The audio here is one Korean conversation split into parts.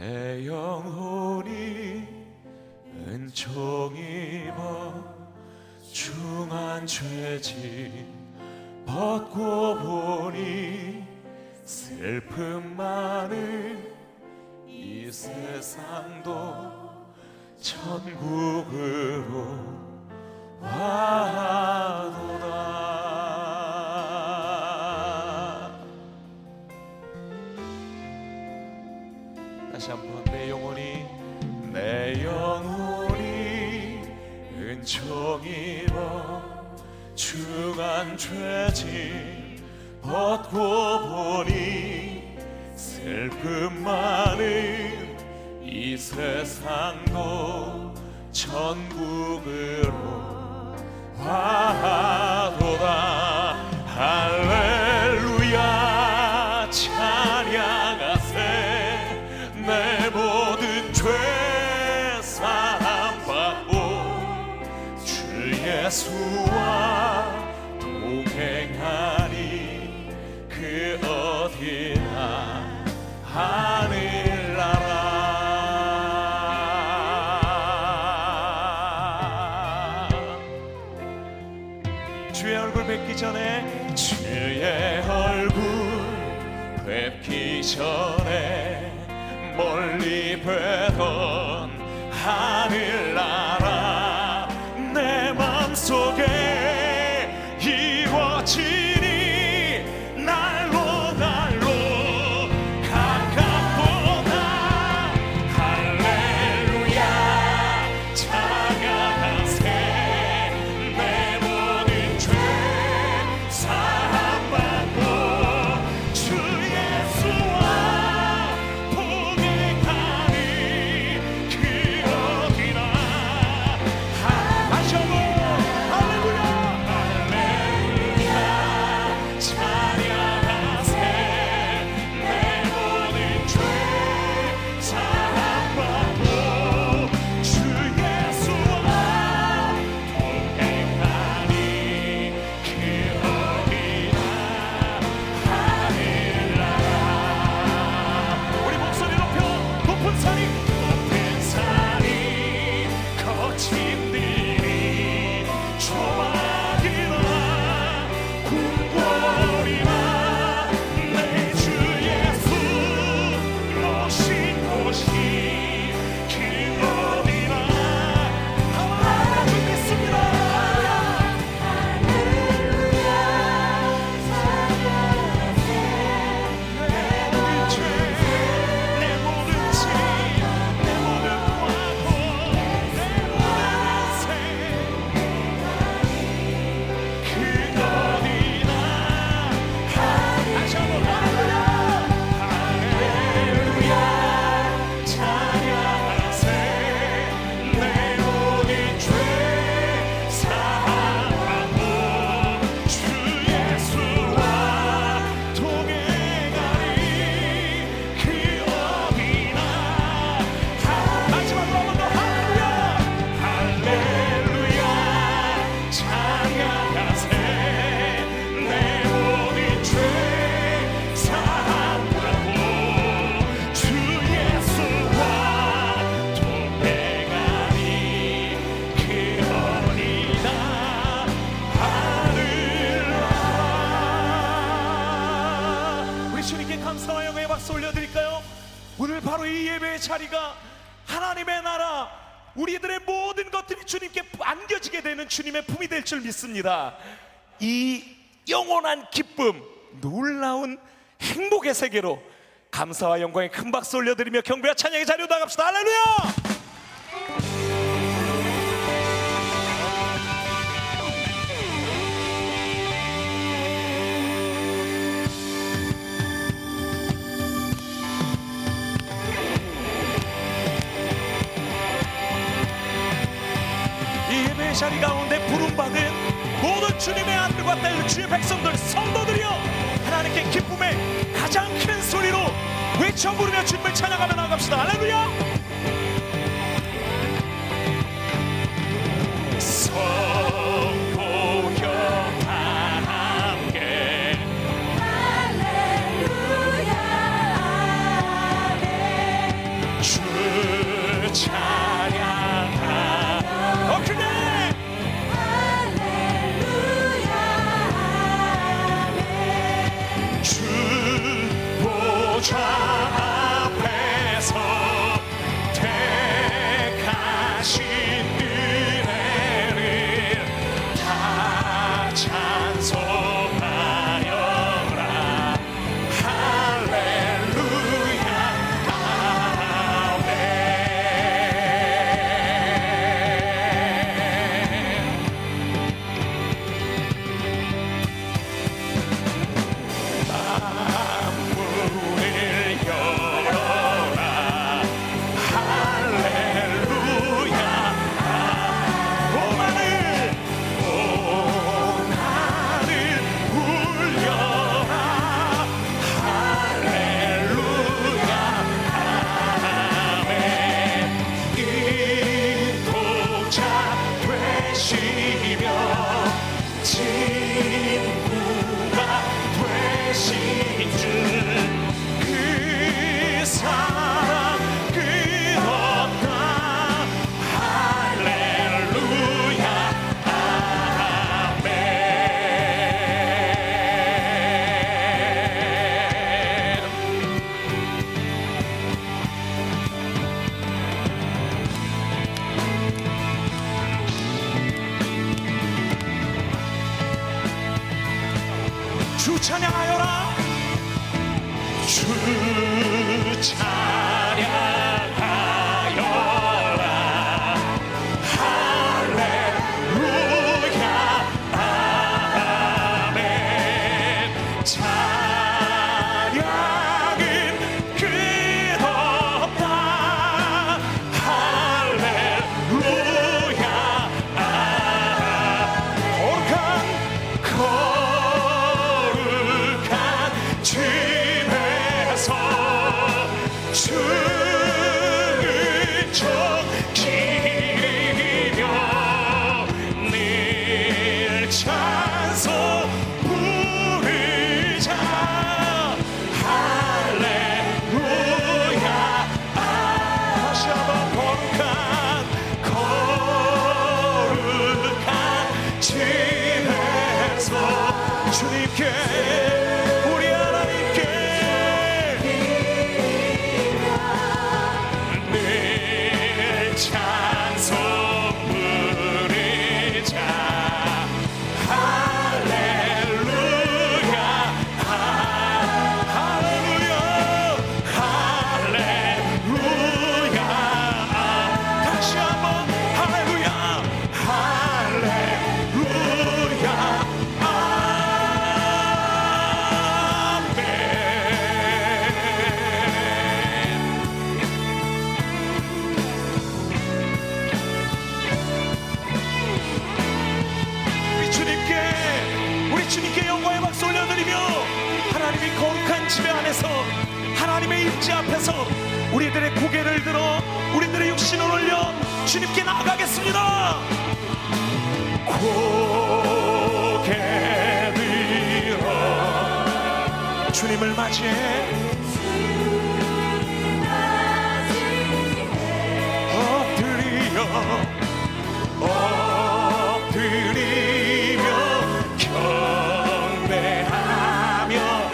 내 영혼이 은총 입어 중한 죄짐 벗고 보니 슬픔만은 이 세상도 천국으로 와도다. 다시 한번 내 영혼이 은총 입어 중한 죄짐 벗고 보니 슬픔만은 이 세상도 천국으로 와도다. 할렐루야 찬양하세. 내 모든 죄 예수와 동행하니 그 어디나 하늘나라. 주의 얼굴 뵙기 전에 멀리 뵈던 하늘나라 속에 이루어지니 날로 가깝도다. 할렐루야 찬양하세. 내 모든 죄 사함받고 주 예수와 동행하니 그 어디나 하늘나라. 오늘 바로 이 예배의 자리가 하나님의 나라, 우리들의 모든 것들이 주님께 안겨지게 되는 주님의 품이 될 줄 믿습니다. 이 영원한 기쁨, 놀라운 행복의 세계로 감사와 영광에 큰 박수 올려드리며 경배와 찬양의 자리로 나갑시다. 할렐루야. 자리 가운데 부름받은 모든 주님의 아들과 딸, 주의 백성들, 성도들이여, 하나님께 기쁨의 가장 큰 소리로 외쳐 부르며 주님을 찬양하며 나갑시다. 할렐루야. 하나님의 입지 앞에서 우리들의 고개를 들어 우리들의 육신을 올려 주님께 나아가겠습니다. 고개 들어 주님을 맞이해 엎드리며 경배하며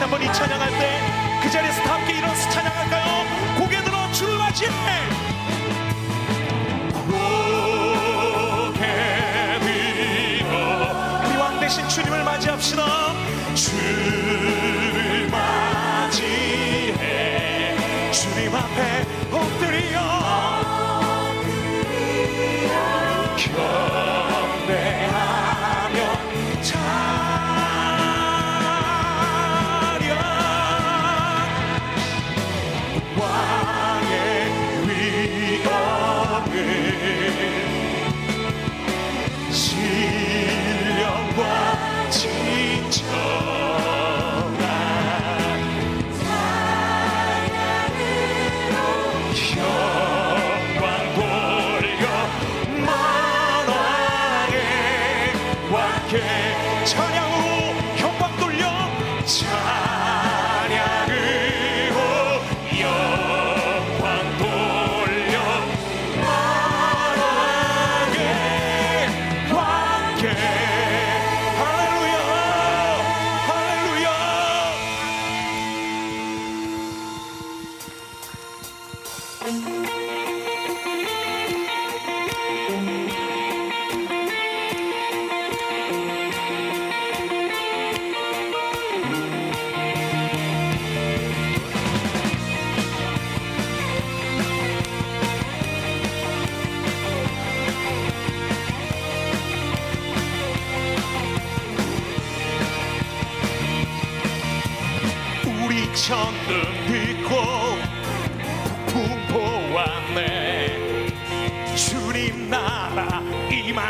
한번 이 찬양할 때 그 자리에서 다 함께 일어나서 찬양할까요? 고개 들어 주를 맞이해. 고개 들어 우리 왕 대신 주님을 맞이합시다. 주를 맞이해 주님 앞에 엎드려 경배하며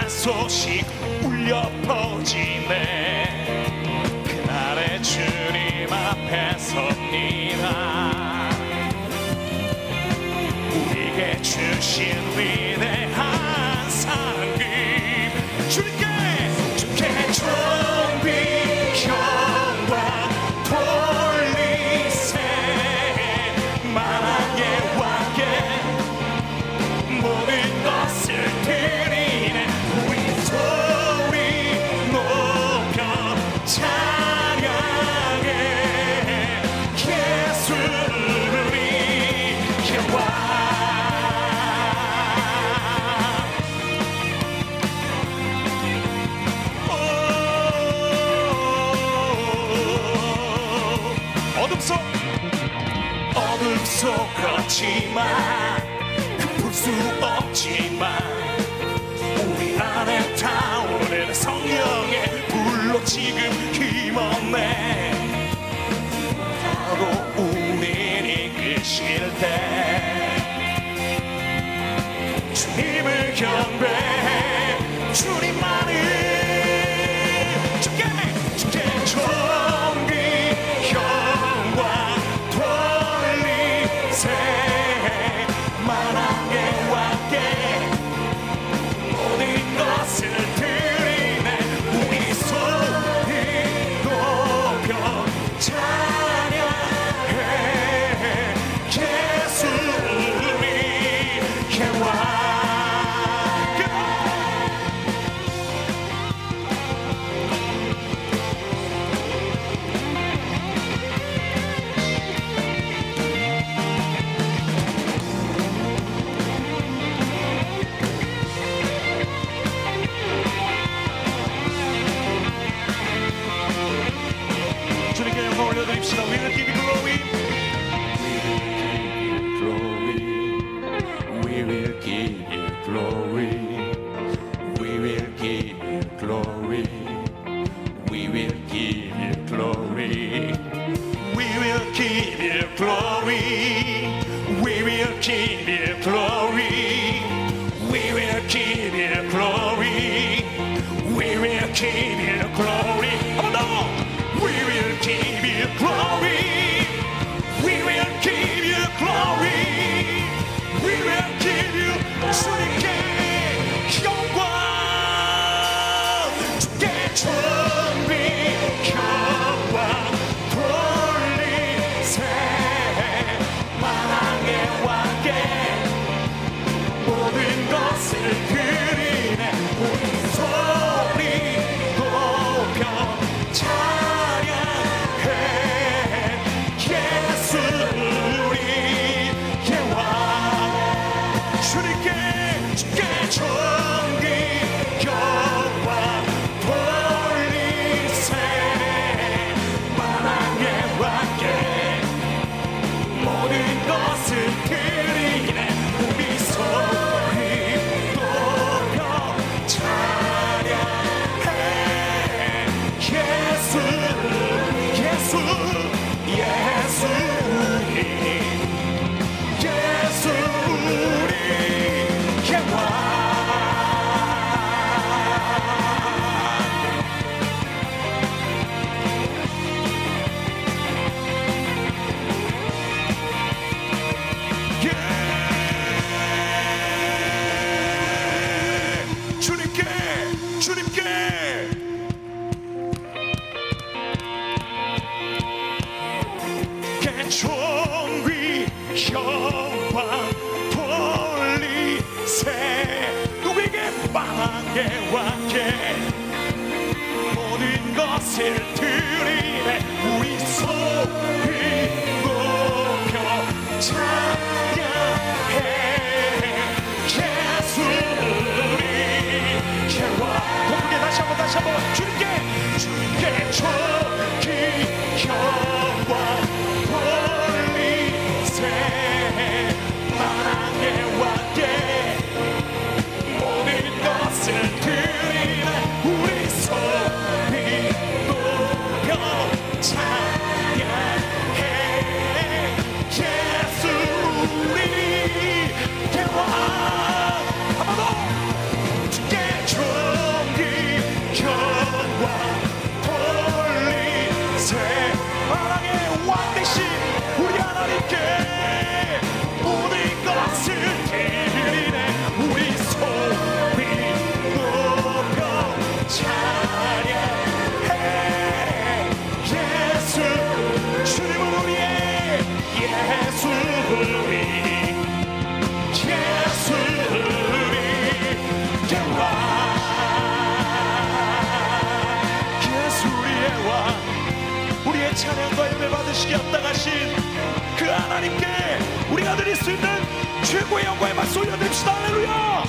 소식 울려 퍼지네. 그날의 주님 앞에 섭니다. 우리에게 주신 위대한 상급 주님께 주께 존비 경과 돌리세. 어둠 속 걷지만 갚을 수 없지만 우리 안에 타오르는 성령의 불로 지금 힘없네. 바로 우리를 이끄실 때 주님을 경배해. 주님만을 찬양과 예배 받으시게 합당하신 그 하나님께 우리가 드릴 수 있는 최고의 영광의 박수 올려드립시다. 할렐루야.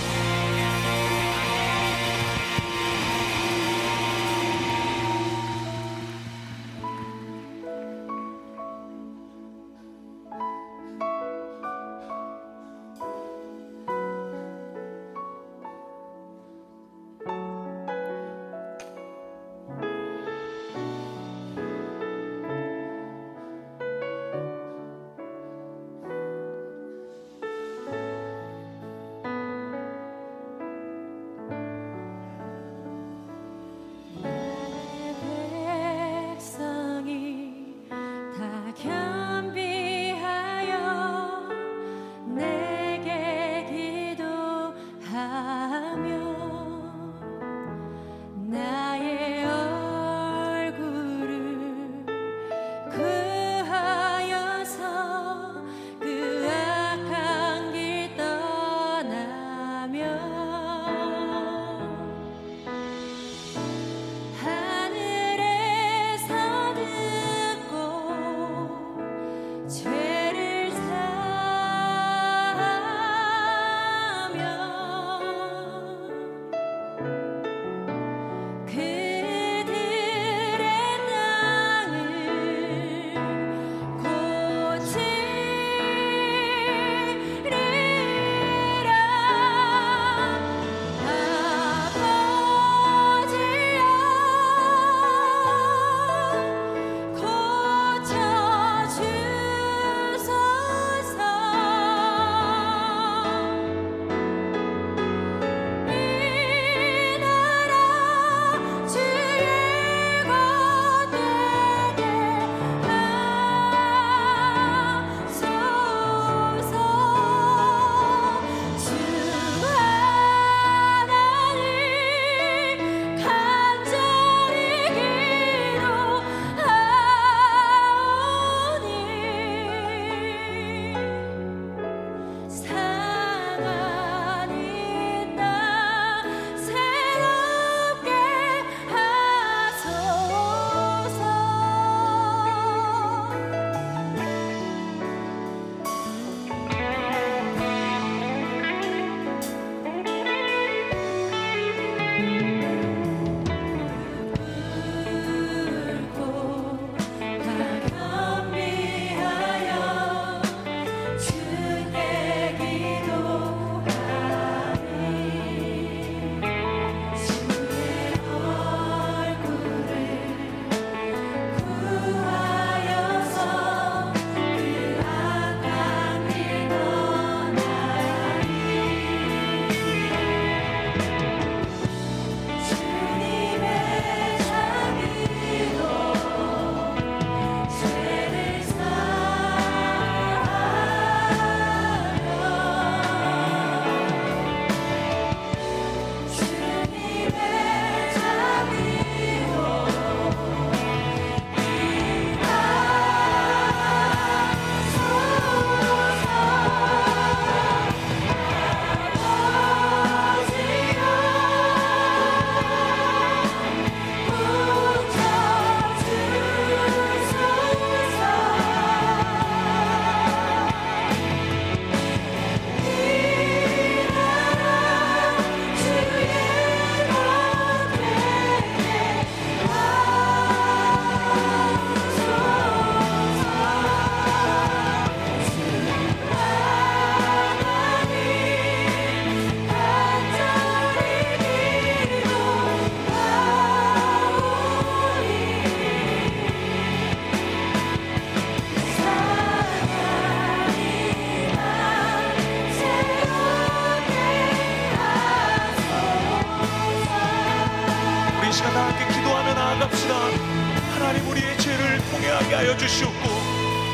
하나님 우리의 죄를 통회하게 하여 주시옵고,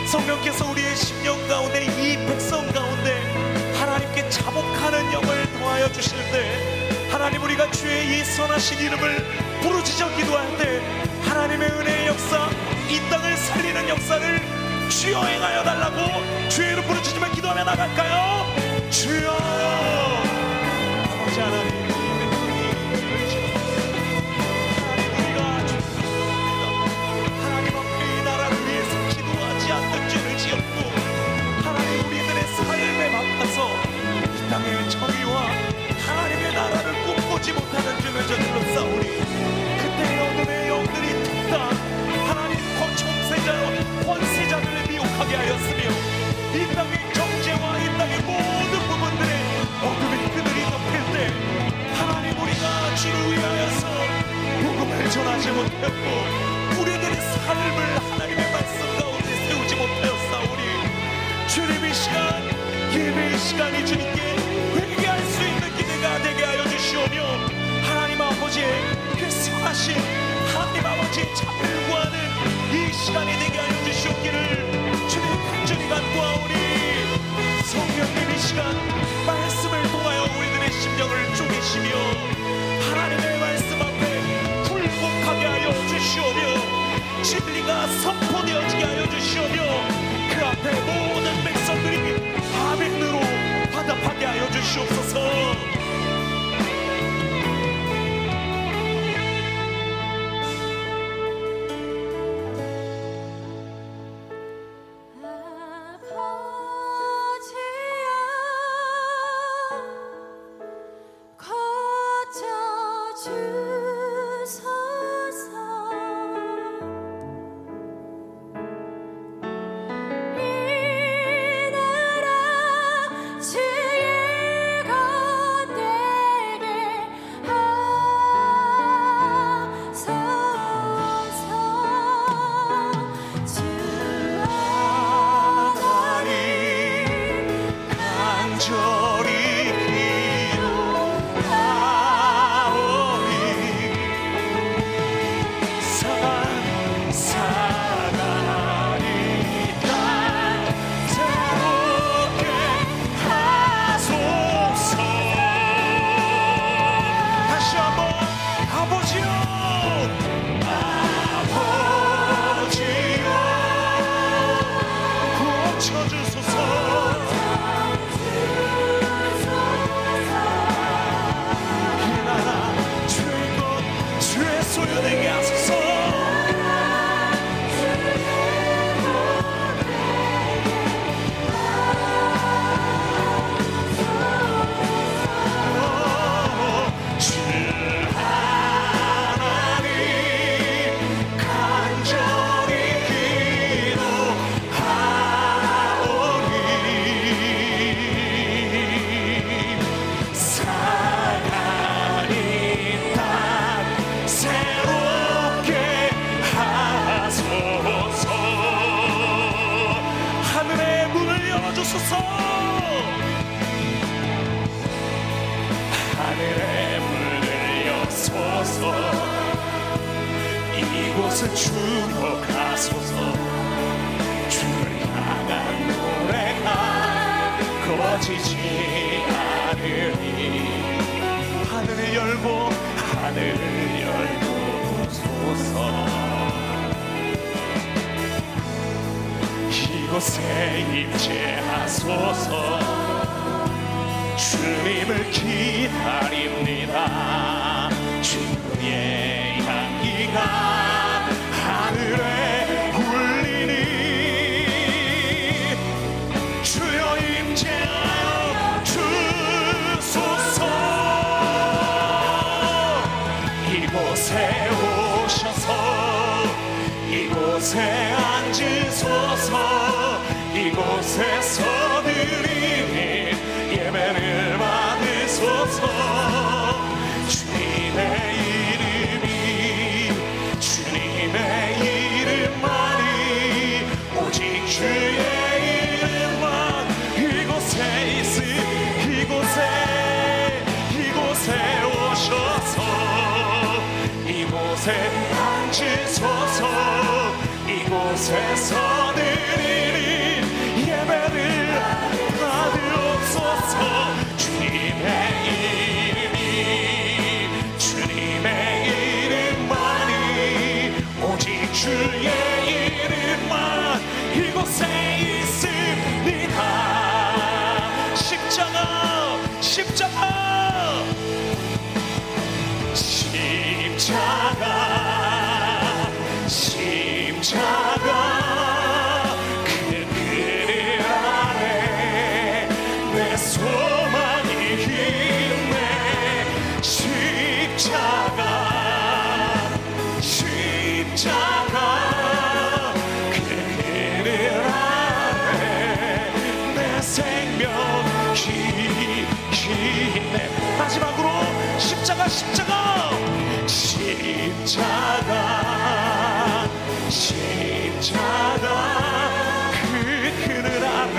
성령께서 우리의 심령 가운데 이 백성 가운데 하나님께 자복하는 영을 더하여 주실 때, 하나님 우리가 주의 이 선하신 이름을 부르짖어 기도할 때 하나님의 은혜의 역사, 이 땅을 살리는 역사를 주여 행하여 달라고 주의 이름 부르짖으며 기도하며 나갈까요? 주여 아버지 하나님, 땅의 정의와 하나님의 나라를 꿈꾸지 못하는 죄를 저질러 싸우니 그때 어둠의 영들이 득다 하나님 권총세자여 권세자들을 미혹하게 하였으며, 이 땅의 경제와 이 땅의 모든 부분들의 어둠의 그늘이 덮일 때 하나님 우리가 주를 위하여서 복음을 전하지 못했고 우리들의 삶을 하나님의 말씀 가운데 세우지 못하였사오니 주님, 이 시간 예배의 시간이 주님께 회개할 수 있는 기대가 되게 하여 주시오며, 하나님 아버지의 그 선하신 하나님 아버지의 자비를 구하는 이 시간이 되게 하여 주시옵기를 주님 간절히 간구하오니, 성령님 이 시간 말씀을 통하여 우리들의 심령을 쪼개시며 하나님의 말씀 앞에 굴복하게 하여 주시오며 진리가 선포되어지게 하여 주시오며 그 앞에 모든 백성들이 아멘으로 화답하게 하여 주시옵소서. 아버지여 거쳐주소서. 하늘의 문을 여소서, 이곳을 주목하소서, 주를 향한 노래가 꺼지지 않으니 하늘을 열고 하늘을 열고 소서, 이곳에 입재하소서, 주님을 기다립니다. 주님의 향기가 하늘에 울리니 주여 임재하여 주소서. 이곳에 오셔서 이곳에 앉으소서, 이곳에서 주님의 이름만이, 오직 주의 이름만 이곳에 있으니 이곳에 오셔서 이곳에 앉으소서. 곳에서 드리는 예배를 받으옵소서. 주님의 이름만이 오직 주의 이름만 이곳에 있습니다. 십자가 큰 그늘 아래 내 소망이 있네. 십자가 큰 그늘 아래 내 생명이 있네. 마지막으로 십자가 그 그늘 아래 십자가 그 그늘 아래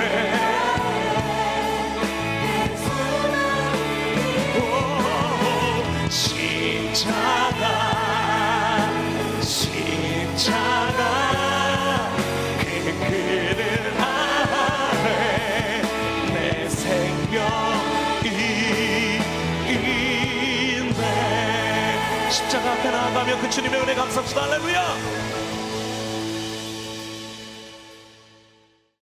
내 생명이 있네. 십자가 앞에 나아가며 그 주님의 은혜 감사합시다. 할렐루야.